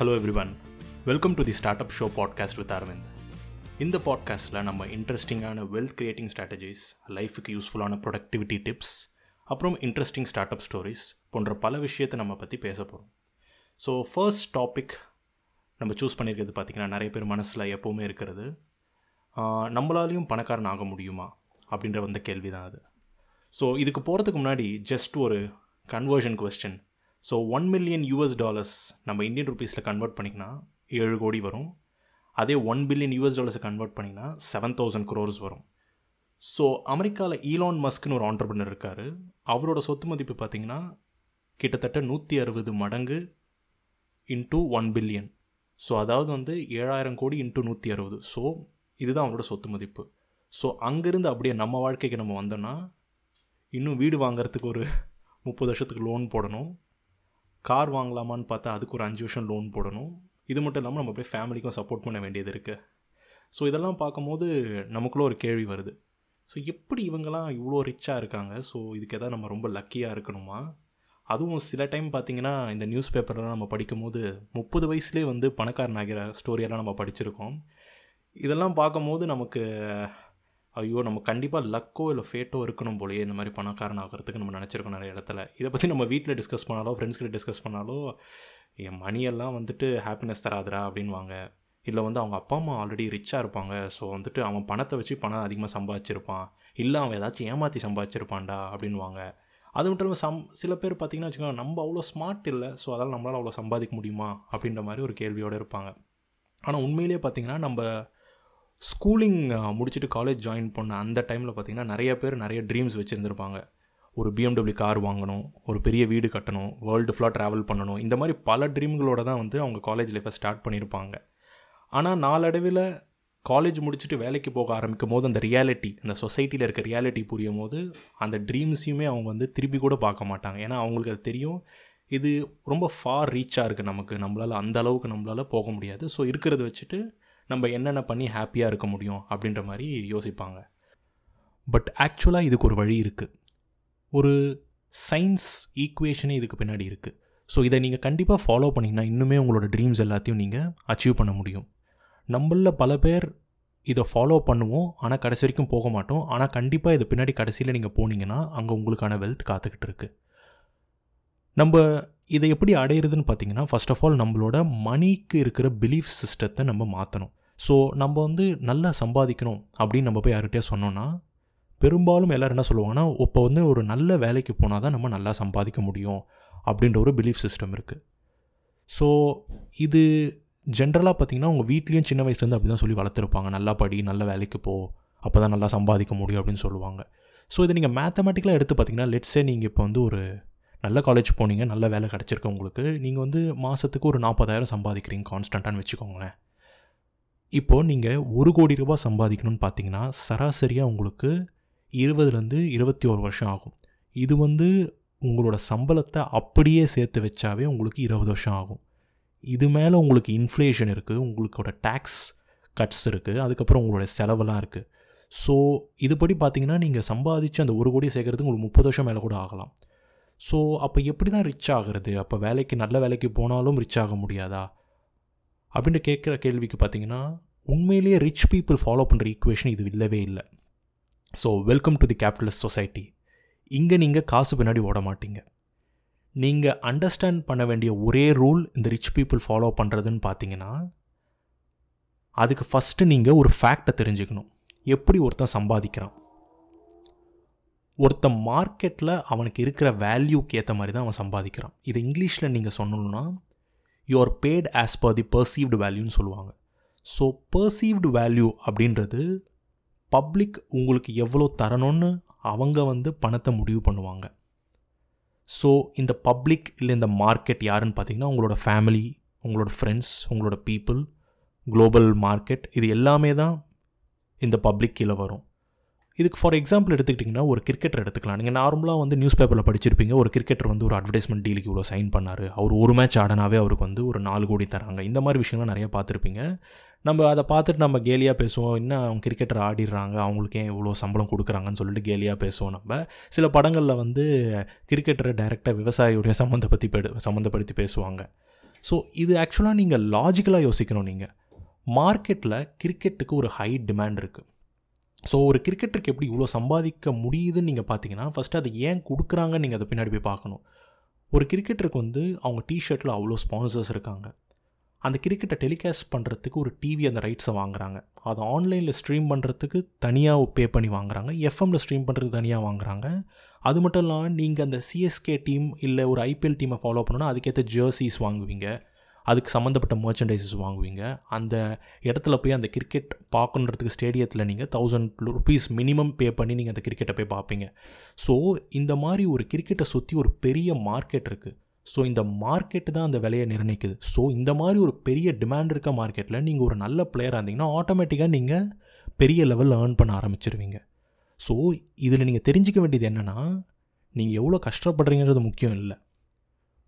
Hello everyone, welcome to the startup show podcast with Aravind. இந்த பாட்காஸ்ட்டில் நம்ம இன்ட்ரெஸ்டிங்கான வெல்த் கிரியேட்டிங் ஸ்ட்ராட்டஜிஸ், லைஃபுக்கு யூஸ்ஃபுல்லான ப்ரொடக்டிவிட்டி டிப்ஸ், அப்புறம் இன்ட்ரெஸ்டிங் ஸ்டார்ட் அப் ஸ்டோரிஸ் போன்ற பல விஷயத்தை நம்ம பற்றி பேச போகிறோம். ஸோ ஃபர்ஸ்ட் டாபிக் நம்ம சூஸ் பண்ணியிருக்கிறது பார்த்திங்கன்னா, நிறைய பேர் மனசில் எப்போவுமே இருக்கிறது, நம்மளாலையும் பணக்காரன் ஆக முடியுமா அப்படின்ற வந்த கேள்வி தான் அது. ஸோ இதுக்கு போகிறதுக்கு முன்னாடி ஜஸ்ட் ஒரு கன்வர்ஷன் கொஸ்டின். ஸோ $1 million நம்ம இந்தியன் ருபீஸில் கன்வெர்ட் பண்ணிங்கன்னா 7 கோடி வரும். அதே $1 billion கன்வெர்ட் பண்ணிங்கன்னா 7,000 crores வரும். ஸோ அமெரிக்காவில் ஈலான் மஸ்க்னு ஒரு ஆண்டர்பிரினர் இருக்கார். அவரோட சொத்து மதிப்பு பார்த்திங்கன்னா கிட்டத்தட்ட 160 மடங்கு இன்ட்டு 1 பில்லியன். ஸோ அதாவது 7,000 கோடி இன்ட்டு 160. ஸோ இதுதான் அவரோட சொத்து மதிப்பு. ஸோ அங்கேருந்து அப்படியே நம்ம வாழ்க்கைக்கு நம்ம வந்தோன்னா, இன்னும் வீடு வாங்கிறதுக்கு ஒரு 30 வருஷத்துக்கு லோன் போடணும், கார் வாங்கலாமான்னு பார்த்தா அதுக்கு ஒரு 5 வருஷம் லோன் போடணும். இது மட்டும் இல்லாமல் நம்ம அப்படியே ஃபேமிலிக்கும் சப்போர்ட் பண்ண வேண்டியது இருக்குது. ஸோ இதெல்லாம் பார்க்கும்போது நமக்குள்ளே ஒரு கேள்வி வருது, ஸோ எப்படி இவங்கெல்லாம் இவ்வளோ ரிச்சாக இருக்காங்க? ஸோ இதுக்கு எதாவது நம்ம ரொம்ப லக்கியாக இருக்கணுமா? அதுவும் சில டைம் பார்த்திங்கன்னா, இந்த நியூஸ் பேப்பர்லாம் நம்ம படிக்கும்போது 30 வயசுலேயே பணக்காரன் ஆகிற ஸ்டோரியெல்லாம் நம்ம படிச்சிருக்கோம். இதெல்லாம் பார்க்கும்போது நமக்கு ஐயோ, நம்ம கண்டிப்பாக லக்கோ இல்லை ஃபேட்டோ இருக்கணும் போலயே இந்த மாதிரி பணக்காரன் ஆகிறதுக்கு நம்ம நினச்சிருக்கோம் நிறைய இடத்துல. இதை பற்றி நம்ம வீட்டில் டிஸ்கஸ் பண்ணாலோ ஃப்ரெண்ட்ஸ்கிட்ட டிஸ்கஸ் பண்ணாலோ, என் மணியெல்லாம் ஹாப்பினஸ் தராதுரா அப்படின்வாங்க. இல்லை அவங்க அப்பா அம்மா ஆல்ரெடி ரிச்சாக இருப்பாங்க, ஸோ அவன் பணத்தை வச்சு பணம் அதிகமாக சம்பாதிச்சிருப்பான், இல்லை அவன் ஏதாச்சும் ஏமாற்றி சம்பாதிச்சிருப்பான்டா அப்படின்வாங்க. அது மட்டும் இல்லாமல் சில பேர் பார்த்திங்கன்னா வச்சுக்கோங்க, நம்ம அவ்வளோ ஸ்மார்ட் இல்லை, ஸோ அதனால் நம்மளால் அவ்வளோ சம்பாதிக்க முடியுமா அப்படின்ற மாதிரி ஒரு கேள்வியோடு இருப்பாங்க. ஆனால் உண்மையிலே பார்த்திங்கன்னா, நம்ம ஸ்கூலிங் முடிச்சுட்டு காலேஜ் ஜாயின் பண்ண அந்த டைமில் பார்த்திங்கன்னா, நிறைய பேர் நிறைய ட்ரீம்ஸ் வச்சுருந்துருப்பாங்க. ஒரு BMW கார் வாங்கணும், ஒரு பெரிய வீடு கட்டணும், வேர்ல்டு ஃபுல்லாக ட்ராவல் பண்ணணும், இந்த மாதிரி பல ட்ரீம்களோடு தான் அவங்க காலேஜ் லைஃப்பை ஸ்டார்ட் பண்ணியிருப்பாங்க. ஆனால் நாளடைவில் காலேஜ் முடிச்சுட்டு வேலைக்கு போக ஆரம்பிக்கும் போது அந்த ரியாலிட்டி, அந்த சொசைட்டியில் இருக்க ரியாலிட்டி புரியும் போது அந்த ட்ரீம்ஸையுமே அவங்க திருப்பி கூட பார்க்க மாட்டாங்க. ஏன்னா அவங்களுக்கு அது தெரியும், இது ரொம்ப ஃபார் ரீச்சாக இருக்குது, நமக்கு நம்மளால் அந்த அளவுக்கு நம்மளால் போக முடியாது. ஸோ இருக்கிறத வச்சுட்டு நம்ம என்னென்ன பண்ணி ஹாப்பியாக இருக்க முடியும் அப்படின்ற மாதிரி யோசிப்பாங்க. பட் ஆக்சுவலாக இதுக்கு ஒரு வழி இருக்குது, ஒரு சயின்ஸ் ஈக்குவேஷனே இதுக்கு பின்னாடி இருக்குது. ஸோ இதை நீங்கள் கண்டிப்பாக ஃபாலோ பண்ணிங்கன்னா இன்னுமே உங்களோட ட்ரீம்ஸ் எல்லாத்தையும் நீங்கள் அச்சீவ் பண்ண முடியும். நம்மளில் பல பேர் இதை ஃபாலோ பண்ணுவோம், ஆனால் கடைசி வரைக்கும் போக மாட்டோம். ஆனால் கண்டிப்பாக இது பின்னாடி கடைசியில் நீங்கள் போனீங்கன்னா அங்கே உங்களுக்கான வெல்த் காத்துக்கிட்டு இருக்குது. நம்ம இதை எப்படி அடையிறதுன்னு பார்த்திங்கன்னா, ஃபஸ்ட் ஆஃப் ஆல் நம்மளோட மணிக்கு இருக்கிற பிலீஃப் சிஸ்டத்தை நம்ம மாற்றணும். ஸோ நம்ம நல்லா சம்பாதிக்கணும் அப்படின்னு நம்ம போய் யார்கிட்டயே சொன்னோன்னா, பெரும்பாலும் எல்லோரும் என்ன சொல்லுவாங்கன்னா, இப்போ ஒரு நல்ல வேலைக்கு போனால் தான் நம்ம நல்லா சம்பாதிக்க முடியும் அப்படின்ற ஒரு பிலீஃப் சிஸ்டம் இருக்குது. ஸோ இது ஜென்ரலாக பார்த்திங்கன்னா, உங்கள் வீட்லேயும் சின்ன வயசுலேருந்து அப்படி தான் சொல்லி வளர்த்துருப்பாங்க, நல்லா படி, நல்ல வேலைக்கு போ, அப்போ தான் நல்லா சம்பாதிக்க முடியும் அப்படின்னு சொல்லுவாங்க. ஸோ இதை நீங்கள் மேத்தமெட்டிக்கலாக எடுத்து பார்த்திங்கன்னா, லெட்ஸே நீங்கள் இப்போ ஒரு நல்ல காலேஜ் போனீங்க, நல்ல வேலை கிடச்சிருக்கு உங்களுக்கு, நீங்கள் மாதத்துக்கு ஒரு 40,000 சம்பாதிக்கிறீங்க கான்ஸ்டண்ட்டானு வச்சுக்கோங்களேன். இப்போது நீங்கள் 1 கோடி ரூபாய் சம்பாதிக்கணும்னு பார்த்தீங்கன்னா, சராசரியாக உங்களுக்கு 20-21 வருஷம் ஆகும். இது உங்களோட சம்பளத்தை அப்படியே சேர்த்து வச்சாவே உங்களுக்கு 20 வருஷம் ஆகும். இது மேலே உங்களுக்கு இன்ஃப்ளேஷன் இருக்குது, உங்களுக்கோட டேக்ஸ் கட்ஸ் இருக்குது, அதுக்கப்புறம் உங்களோட செலவெல்லாம் இருக்குது. ஸோ இதுபடி பார்த்திங்கன்னா, நீங்கள் சம்பாதிச்சு அந்த 1 கோடி சேர்க்குறதுக்கு உங்களுக்கு 30 வருஷம் மேலே கூட ஆகலாம். ஸோ அப்போ எப்படி தான் ரிச் ஆகிறது? அப்போ வேலைக்கு, நல்ல வேலைக்கு போனாலும் ரிச் ஆக முடியாதா அப்படின்னு கேட்குற கேள்விக்கு பார்த்திங்கன்னா, உண்மையிலேயே ரிச் பீப்புள் ஃபாலோ பண்ணுற ஈக்குவேஷன் இது இல்லவே இல்லை. So welcome to the capitalist society. இங்கே நீங்கள் காசு பின்னாடி ஓட மாட்டீங்க. நீங்கள் அண்டர்ஸ்டாண்ட் பண்ண வேண்டிய ஒரே ரூல் இந்த ரிச் பீப்புள் ஃபாலோ பண்ணுறதுன்னு பார்த்திங்கன்னா, அதுக்கு ஃபஸ்ட்டு நீங்கள் ஒரு ஃபேக்டை தெரிஞ்சுக்கணும். எப்படி ஒருத்தன் சம்பாதிக்கிறான்? ஒருத்த மார்க்கெட்டில் அவனுக்கு இருக்கிற வேல்யூக்கு ஏற்ற மாதிரி தான் அவன் சம்பாதிக்கிறான். இதை இங்கிலீஷில் நீங்கள் சொன்னோன்னா, you are paid as per the perceived வேல்யூன்னு சொல்லுவாங்க. ஸோ பெர்சீவ்டு வேல்யூ அப்படின்றது பப்ளிக் உங்களுக்கு எவ்வளோ தரணும்னு அவங்க பணத்தை முடிவு பண்ணுவாங்க. ஸோ இந்த பப்ளிக் இல்லை இந்த மார்க்கெட் யாருன்னு பார்த்தீங்கன்னா, உங்களோட ஃபேமிலி, உங்களோட ஃப்ரெண்ட்ஸ், உங்களோட பீப்புள், குளோபல் மார்க்கெட், இது எல்லாமே தான் இந்த பப்ளிக் கீழே வரும். இதுக்கு ஃபார் எக்ஸாம்பிள் எடுத்துக்கிட்டிங்கன்னா, ஒரு கிரிக்கெட்டர் எடுத்துக்கலாம். நீங்கள் நார்மலாக நியூஸ் பேப்பரில் படிச்சிருப்பீங்க, ஒரு கிரிக்கெட்டர் ஒரு அட்வர்டைஸ்மெண்ட் டீலுக்கு இவ்வளோ சைன் பண்ணார், அவர் ஒரு மேட்ச் ஆடினாவே அவருக்கு ஒரு 4 கோடி தராங்க, இந்த மாதிரி விஷயங்கள்லாம் நிறையா பார்த்துருப்பீங்க. நம்ம அதை பார்த்துட்டு நம்ம கேலியாக பேசுவோம், இன்னும் அவங்க கிரிக்கெட்டர் ஆடிடுறாங்க, அவங்களுக்கே இவ்வளோ சம்பளம் கொடுக்குறாங்கன்னு சொல்லிட்டு கேலியாக பேசுவோம். நம்ம சில படங்களில் கிரிக்கெட்டரை டைரெக்டாக விவசாயியுடைய சம்மந்தப்படுத்தி பேசுவாங்க. ஸோ இது ஆக்சுவலாக நீங்கள் லாஜிக்கலாக யோசிக்கணும். நீங்கள் மார்க்கெட்டில் கிரிக்கெட்டுக்கு ஒரு ஹை டிமாண்ட் இருக்குது. ஸோ ஒரு கிரிக்கெட்டருக்கு எப்படி இவ்வளோ சம்பாதிக்க முடியுதுன்னு நீங்கள் பார்த்தீங்கன்னா, ஃபஸ்ட்டு அது ஏன் கொடுக்குறாங்கன்னு நீங்கள் அதை பின்னாடி போய் பார்க்கணும். ஒரு கிரிக்கெட்டருக்கு வந்து அவங்க டிஷர்ட்டில் அவ்வளோ ஸ்பான்சர்ஸ் இருக்காங்க. அந்த கிரிக்கெட்டை டெலிகாஸ்ட் பண்ணுறதுக்கு ஒரு டிவி அந்த ரைட்ஸை வாங்குறாங்க. அதை ஆன்லைனில் ஸ்ட்ரீம் பண்ணுறதுக்கு தனியாக பே பண்ணி வாங்குறாங்க. எஃப்எம்மில் ஸ்ட்ரீம் பண்ணுறதுக்கு தனியாக வாங்குறாங்க. அது மட்டும் இல்லாமல் நீங்கள் அந்த சிஎஸ்கே டீம் இல்லை ஒரு ஐபிஎல் டீமை ஃபாலோ பண்ணணுன்னா அதுக்கேற்ற ஜெர்சிஸ் வாங்குவீங்க, அதுக்கு சம்மந்தப்பட்ட மர்ச்சன்டைசஸ் வாங்குவீங்க. அந்த இடத்துல போய் அந்த கிரிக்கெட் பார்க்கணுன்றதுக்கு ஸ்டேடியத்தில் நீங்கள் 1000 ருபீஸ் மினிமம் பே பண்ணி நீங்கள் அந்த கிரிக்கெட்டை போய் பார்ப்பீங்க. ஸோ இந்த மாதிரி ஒரு கிரிக்கெட்டை சுற்றி ஒரு பெரிய மார்க்கெட் இருக்குது. ஸோ இந்த மார்க்கெட்டு தான் அந்த விலையை நிர்ணயிக்குது. ஸோ இந்த மாதிரி ஒரு பெரிய டிமாண்ட் இருக்க மார்க்கெட்டில் நீங்கள் ஒரு நல்ல பிளேயராக இருந்தீங்கன்னா ஆட்டோமேட்டிக்காக நீங்கள் பெரிய லெவலில் ஏர்ன் பண்ண ஆரம்பிச்சிருவீங்க. ஸோ இதில் நீங்கள் தெரிஞ்சிக்க வேண்டியது என்னென்னா, நீங்கள் எவ்வளோ கஷ்டப்படுறீங்கிறது முக்கியம் இல்லை,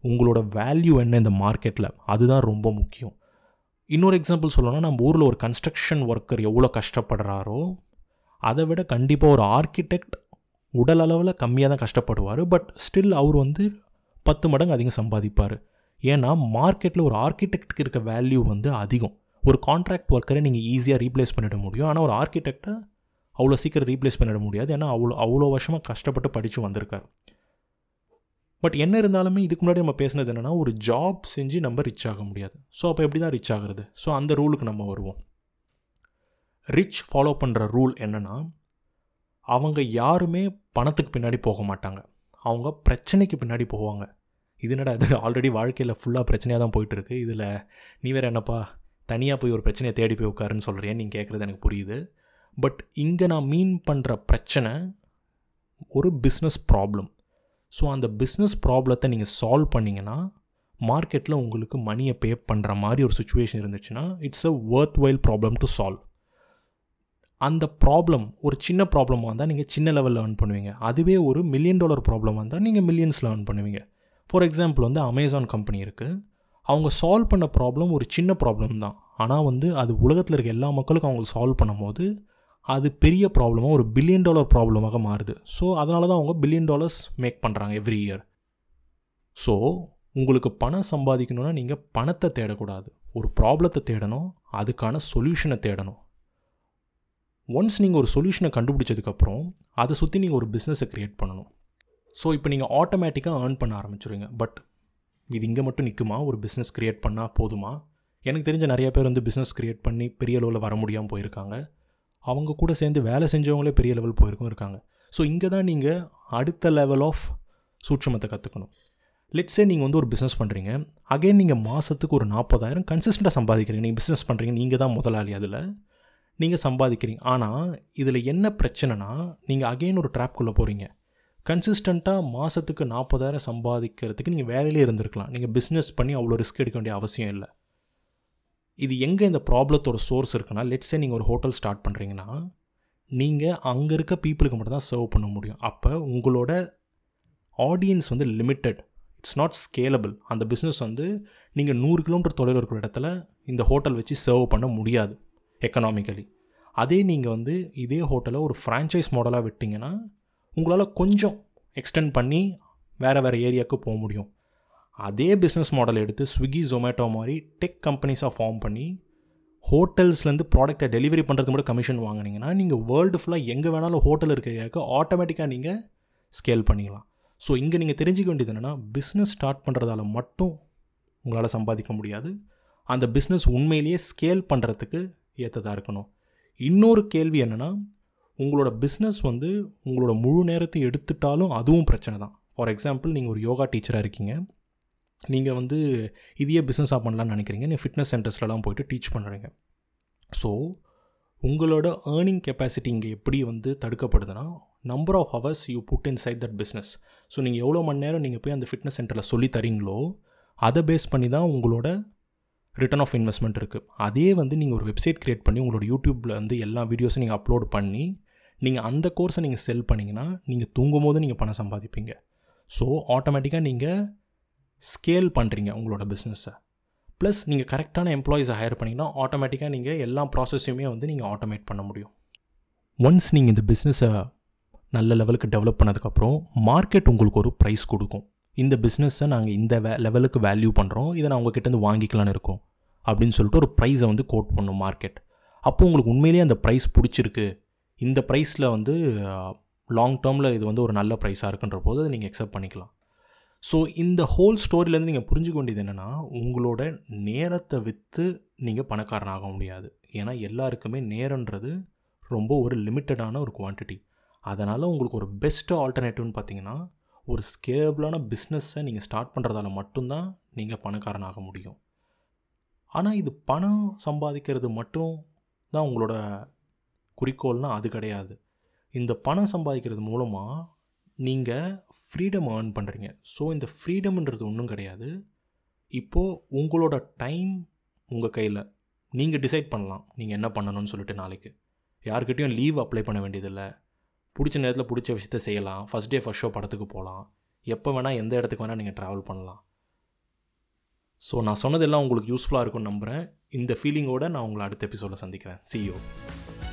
உங்களோட வேல்யூ என்ன இந்த மார்க்கெட்டில், அதுதான் ரொம்ப முக்கியம். இன்னொரு எக்ஸாம்பிள் சொல்லணும்னா, நம்ம ஊரில் ஒரு கன்ஸ்ட்ரக்ஷன் ஒர்க்கர் எவ்வளோ கஷ்டப்படுறாரோ அதை விட கண்டிப்பாக ஒரு ஆர்கிடெக்ட் உடல் அளவில் கம்மியாக தான் கஷ்டப்படுவார். பட் ஸ்டில் அவர் வந்து 10 மடங்கு அதிகம் சம்பாதிப்பார். ஏன்னா மார்க்கெட்டில் ஒரு ஆர்கிடெக்ட்டுக்கு இருக்க வேல்யூ வந்து அதிகம். ஒரு கான்ட்ராக்ட் ஒர்க்கரை நீங்கள் ஈஸியாக ரீப்ளேஸ் பண்ணிட முடியும், ஆனால் ஒரு ஆர்கிடெக்டை அவ்வளோ சீக்கிரம் ரீப்ளேஸ் பண்ணிட முடியாது. ஏன்னா அவ்வளோ வருஷமாக கஷ்டப்பட்டு படித்து வந்திருக்கார். பட் என்ன இருந்தாலுமே இதுக்கு முன்னாடி நம்ம பேசினது என்னென்னா, ஒரு ஜாப் செஞ்சு நம்ம ரிச் ஆக முடியாது. ஸோ அப்போ எப்படி தான் ரிச் ஆகிறது? ஸோ அந்த ரூலுக்கு நம்ம வருவோம். ரிச் ஃபாலோ பண்ணுற ரூல் என்னென்னா, அவங்க யாருமே பணத்துக்கு பின்னாடி போக மாட்டாங்க, அவங்க பிரச்சனைக்கு பின்னாடி போவாங்க. இது என்னடா இது, ஆல்ரெடி வாழ்க்கையில் ஃபுல்லாக பிரச்சனையாக தான் போயிட்டுருக்கு, இதில் நீ வேறு என்னப்பா தனியாக போய் ஒரு பிரச்சனையை தேடி போய் உட்காருன்னு சொல்கிறேன். நீங்கள் கேட்குறது எனக்கு புரியுது. பட் இங்கே நான் மீன் பண்ணுற பிரச்சனை ஒரு பிஸ்னஸ் ப்ராப்ளம். ஸோ அந்த பிஸ்னஸ் ப்ராப்ளத்தை நீங்கள் சால்வ் பண்ணிங்கன்னா, மார்க்கெட்டில் உங்களுக்கு மணியை பே பண்ணுற மாதிரி ஒரு சுச்சுவேஷன் இருந்துச்சுன்னா, it's a worthwhile problem to solve. அந்த ப்ராப்ளம் ஒரு சின்ன ப்ராப்ளமாக இருந்தால் நீங்கள் சின்ன லெவலில் ஏர்ன் பண்ணுவீங்க. அதுவே ஒரு $1 மில்லியன் ப்ராப்ளமாக இருந்தால் நீங்கள் மில்லியன்ஸில் ஏர்ன் பண்ணுவீங்க. ஃபார் எக்ஸாம்பிள் வந்து அமேசான் கம்பெனி இருக்குது. அவங்க சால்வ் பண்ண ப்ராப்ளம் ஒரு சின்ன ப்ராப்ளம் தான், ஆனால் வந்து அது உலகத்தில் இருக்க எல்லா மக்களுக்கும் அவங்க சால்வ் பண்ணும் போது அது பெரிய ப்ராப்ளமாக ஒரு $1 பில்லியன் ப்ராப்ளமாக மாறுது. ஸோ அதனால தான் அவங்க $1 பில்லியன் மேக் பண்ணுறாங்க எவ்ரி இயர். ஸோ உங்களுக்கு பணம் சம்பாதிக்கணுன்னா நீங்கள் பணத்தை தேடக்கூடாது, ஒரு ப்ராப்ளத்தை தேடணும், அதுக்கான சொல்யூஷனை தேடணும். ஒன்ஸ் நீங்கள் ஒரு சொல்யூஷனை கண்டுபிடிச்சதுக்கப்புறம் அதை சுற்றி நீங்கள் ஒரு பிஸ்னஸை க்ரியேட் பண்ணணும். ஸோ இப்போ நீங்கள் ஆட்டோமேட்டிக்காக ஏர்ன் பண்ண ஆரம்பிச்சுருவீங்க. பட் இது இங்கே மட்டும் நிற்குமா? ஒரு பிஸ்னஸ் க்ரியேட் பண்ணால் போதுமா? எனக்கு தெரிஞ்ச நிறைய பேர் வந்து பிஸ்னஸ் க்ரியேட் பண்ணி பெரிய லெவலில் வர முடியாமல் போயிருக்காங்க. அவங்க கூட சேர்ந்து வேலை செஞ்சவங்களே பெரிய லெவல் போயிருக்கும் இருக்காங்க. ஸோ இங்கே தான் நீங்கள் அடுத்த லெவல் ஆஃப் சூட்சுமத்தை கற்றுக்கணும். லெட்ஸே நீங்கள் வந்து ஒரு பிஸ்னஸ் பண்ணுறீங்க, அகைன் நீங்கள் மாதத்துக்கு ஒரு 40,000 கன்சிஸ்டண்ட்டாக சம்பாதிக்கிறீங்க. நீங்கள் பிஸ்னஸ் பண்ணுறீங்க, நீங்கள் தான் முதலாளி, அதில் நீங்கள் சம்பாதிக்கிறீங்க. ஆனால் இதில் என்ன பிரச்சனைனா, நீங்கள் அகைன் ஒரு ட்ராப்குள்ளே போகிறீங்க. கன்சிஸ்டண்ட்டாக மாதத்துக்கு 40,000 சம்பாதிக்கிறதுக்கு நீங்கள் வேலையிலே இருந்திருக்கலாம், நீங்கள் பிஸ்னஸ் பண்ணி அவ்வளோ ரிஸ்க் எடுக்க வேண்டிய அவசியம் இல்லை. இது எங்கே இந்த ப்ராப்ளத்தோட சோர்ஸ் இருக்குன்னா, லெட்ஸே நீங்கள் ஒரு ஹோட்டல் ஸ்டார்ட் பண்ணுறீங்கன்னா, நீங்கள் அங்கே இருக்க பீப்புளுக்கு மட்டும்தான் சர்வ் பண்ண முடியும். அப்போ உங்களோட ஆடியன்ஸ் வந்து லிமிட்டட், இட்ஸ் நாட் ஸ்கேலபிள். அந்த பிஸ்னஸ் வந்து நீங்கள் 100 கிலோமீட்டர் தொலைவில் இருக்கிற இடத்துல இந்த ஹோட்டல் வச்சு சர்வ் பண்ண முடியாது எக்கனாமிக்கலி. அதே நீங்கள் வந்து இதே ஹோட்டலை ஒரு ஃப்ரான்ச்சைஸ் மாடலாக விட்டிங்கன்னா, உங்களால் கொஞ்சம் எக்ஸ்டெண்ட் பண்ணி வேறு வேறு ஏரியாவுக்கு போக முடியும். அதே பிஸ்னஸ் மாடல் எடுத்து ஸ்விக்கி, ஜொமேட்டோ மாதிரி டெக் கம்பெனிஸாக ஃபார்ம் பண்ணி ஹோட்டல்ஸ்லேருந்து ப்ராடக்டை டெலிவரி பண்ணுறது கூட கமிஷன் வாங்கினீங்கன்னா, நீங்கள் வேர்ல்டு ஃபுல்லாக எங்கே வேணாலும் ஹோட்டல் இருக்கிறதுக்கு ஆட்டோமேட்டிக்காக நீங்கள் ஸ்கேல் பண்ணிக்கலாம். ஸோ இங்கே நீங்கள் தெரிஞ்சிக்க வேண்டியது என்னென்னா, பிஸ்னஸ் ஸ்டார்ட் பண்ணுறதால மட்டும் உங்களால் சம்பாதிக்க முடியாது, அந்த பிஸ்னஸ் உண்மையிலேயே ஸ்கேல் பண்ணுறதுக்கு ஏற்றதாக இருக்கணும். இன்னொரு கேள்வி என்னென்னா, உங்களோட பிஸ்னஸ் வந்து உங்களோட முழு நேரத்தையும் எடுத்துட்டாலும் அதுவும் பிரச்சனை தான். ஃபார் எக்ஸாம்பிள், நீங்கள் ஒரு யோகா டீச்சராக இருக்கீங்க, நீங்கள் வந்து இதையே பிஸ்னஸாக பண்ணலான்னு நினைக்கிறீங்க, நீங்கள் ஃபிட்னஸ் சென்டர்ஸ்லாம் போய்ட்டு டீச் பண்ணுறீங்க. ஸோ உங்களோட ஏர்னிங் கெப்பாசிட்டி இங்கே எப்படி வந்து தடுக்கப்படுதுன்னா, number of hours you put inside that business. So நீங்கள் எவ்வளோ மணி நேரம் நீங்கள் போய் அந்த ஃபிட்னஸ் சென்டரில் சொல்லி தரீங்களோ அதை பேஸ் பண்ணி தான் உங்களோட ரிட்டர்ன் ஆஃப் இன்வெஸ்ட்மெண்ட் இருக்குது. அதே வந்து நீங்கள் ஒரு வெப்சைட் க்ரியேட் பண்ணி உங்களோட யூடியூப்பில் வந்து எல்லா வீடியோஸும் நீங்கள் அப்லோட் பண்ணி நீங்கள் அந்த கோர்ஸை நீங்கள் செல் பண்ணிங்கன்னா, நீங்கள் தூங்கும் போது நீங்கள் பணம் சம்பாதிப்பீங்க. ஸோ ஆட்டோமேட்டிக்காக நீங்கள் ஸ்கேல் பண்ணுறீங்க உங்களோட பிஸ்னஸை. ப்ளஸ் நீங்கள் கரெக்டான எம்ப்ளாயீஸை ஹையர் பண்ணிங்கன்னா ஆட்டோமேட்டிக்காக நீங்கள் எல்லா ப்ராசஸையுமே வந்து நீங்கள் ஆட்டோமேட் பண்ண முடியும். ஒன்ஸ் நீங்கள் இந்த பிஸ்னஸை நல்ல லெவலுக்கு டெவலப் பண்ணதுக்கப்புறம் மார்க்கெட் உங்களுக்கு ஒரு ப்ரைஸ் கொடுக்கும். இந்த பிஸ்னஸை நாங்கள் இந்த லெவலுக்கு வேல்யூ பண்ணுறோம், இதை நான் உங்ககிட்டேருந்து வாங்கிக்கலான்னு இருக்கோம் அப்படின்னு சொல்லிட்டு ஒரு ப்ரைஸை வந்து கோட் பண்ணும் மார்க்கெட். அப்போது உங்களுக்கு உண்மையிலேயே அந்த ப்ரைஸ் பிடிச்சிருக்கு, இந்த ப்ரைஸில் வந்து லாங் டேர்மில் இது வந்து ஒரு நல்ல ப்ரைஸாக இருக்குன்ற போது அதை நீங்கள் அக்செப்ட் பண்ணிக்கலாம். ஸோ இந்த ஹோல் ஸ்டோரியிலேருந்து நீங்கள் புரிஞ்சுக்க வேண்டியது என்னென்னா, உங்களோட நேரத்தை விற்று நீங்கள் பணக்காரனாக முடியாது. ஏன்னா எல்லாருக்குமே நேரன்றது ரொம்ப ஒரு லிமிட்டடான ஒரு குவான்டிட்டி. அதனால் உங்களுக்கு ஒரு பெஸ்ட்டு ஆல்டர்னேட்டிவ்னு பார்த்தீங்கன்னா ஒரு ஸ்கேலபிளான பிஸ்னஸை நீங்கள் ஸ்டார்ட் பண்ணுறதால மட்டும்தான் நீங்கள் பணக்காரனாக முடியும். ஆனால் இது பணம் சம்பாதிக்கிறது மட்டும் தான் உங்களோட குறிக்கோள்னால் அது கிடையாது. இந்த பணம் சம்பாதிக்கிறது மூலமாக நீங்கள் ஃப்ரீடம் ஏர்ன் பண்ணுறீங்க. ஸோ இந்த ஃப்ரீடம்ன்றது ஒன்றும் கிடையாது. இப்போது உங்களோட டைம் உங்கள் கையில், நீங்கள் டிசைட் பண்ணலாம் நீங்கள் என்ன பண்ணணும்னு சொல்லிட்டு. நாளைக்கு யார்கிட்டையும் லீவ் அப்ளை பண்ண வேண்டியதில்லை. பிடிச்ச நேரத்தில் பிடிச்ச விஷயத்த செய்யலாம். ஃபஸ்ட் டே ஃபஸ்ட் ஷோ படத்துக்கு போகலாம். எப்போ வேணால் எந்த இடத்துக்கு வேணால் நீங்கள் ட்ராவல் பண்ணலாம். ஸோ நான் சொன்னதெல்லாம் உங்களுக்கு யூஸ்ஃபுல்லாக இருக்கும்னு நம்புகிறேன். இந்த ஃபீலிங்கோடு நான் உங்களை அடுத்த எபிசோடில் சந்திக்கிறேன். See you.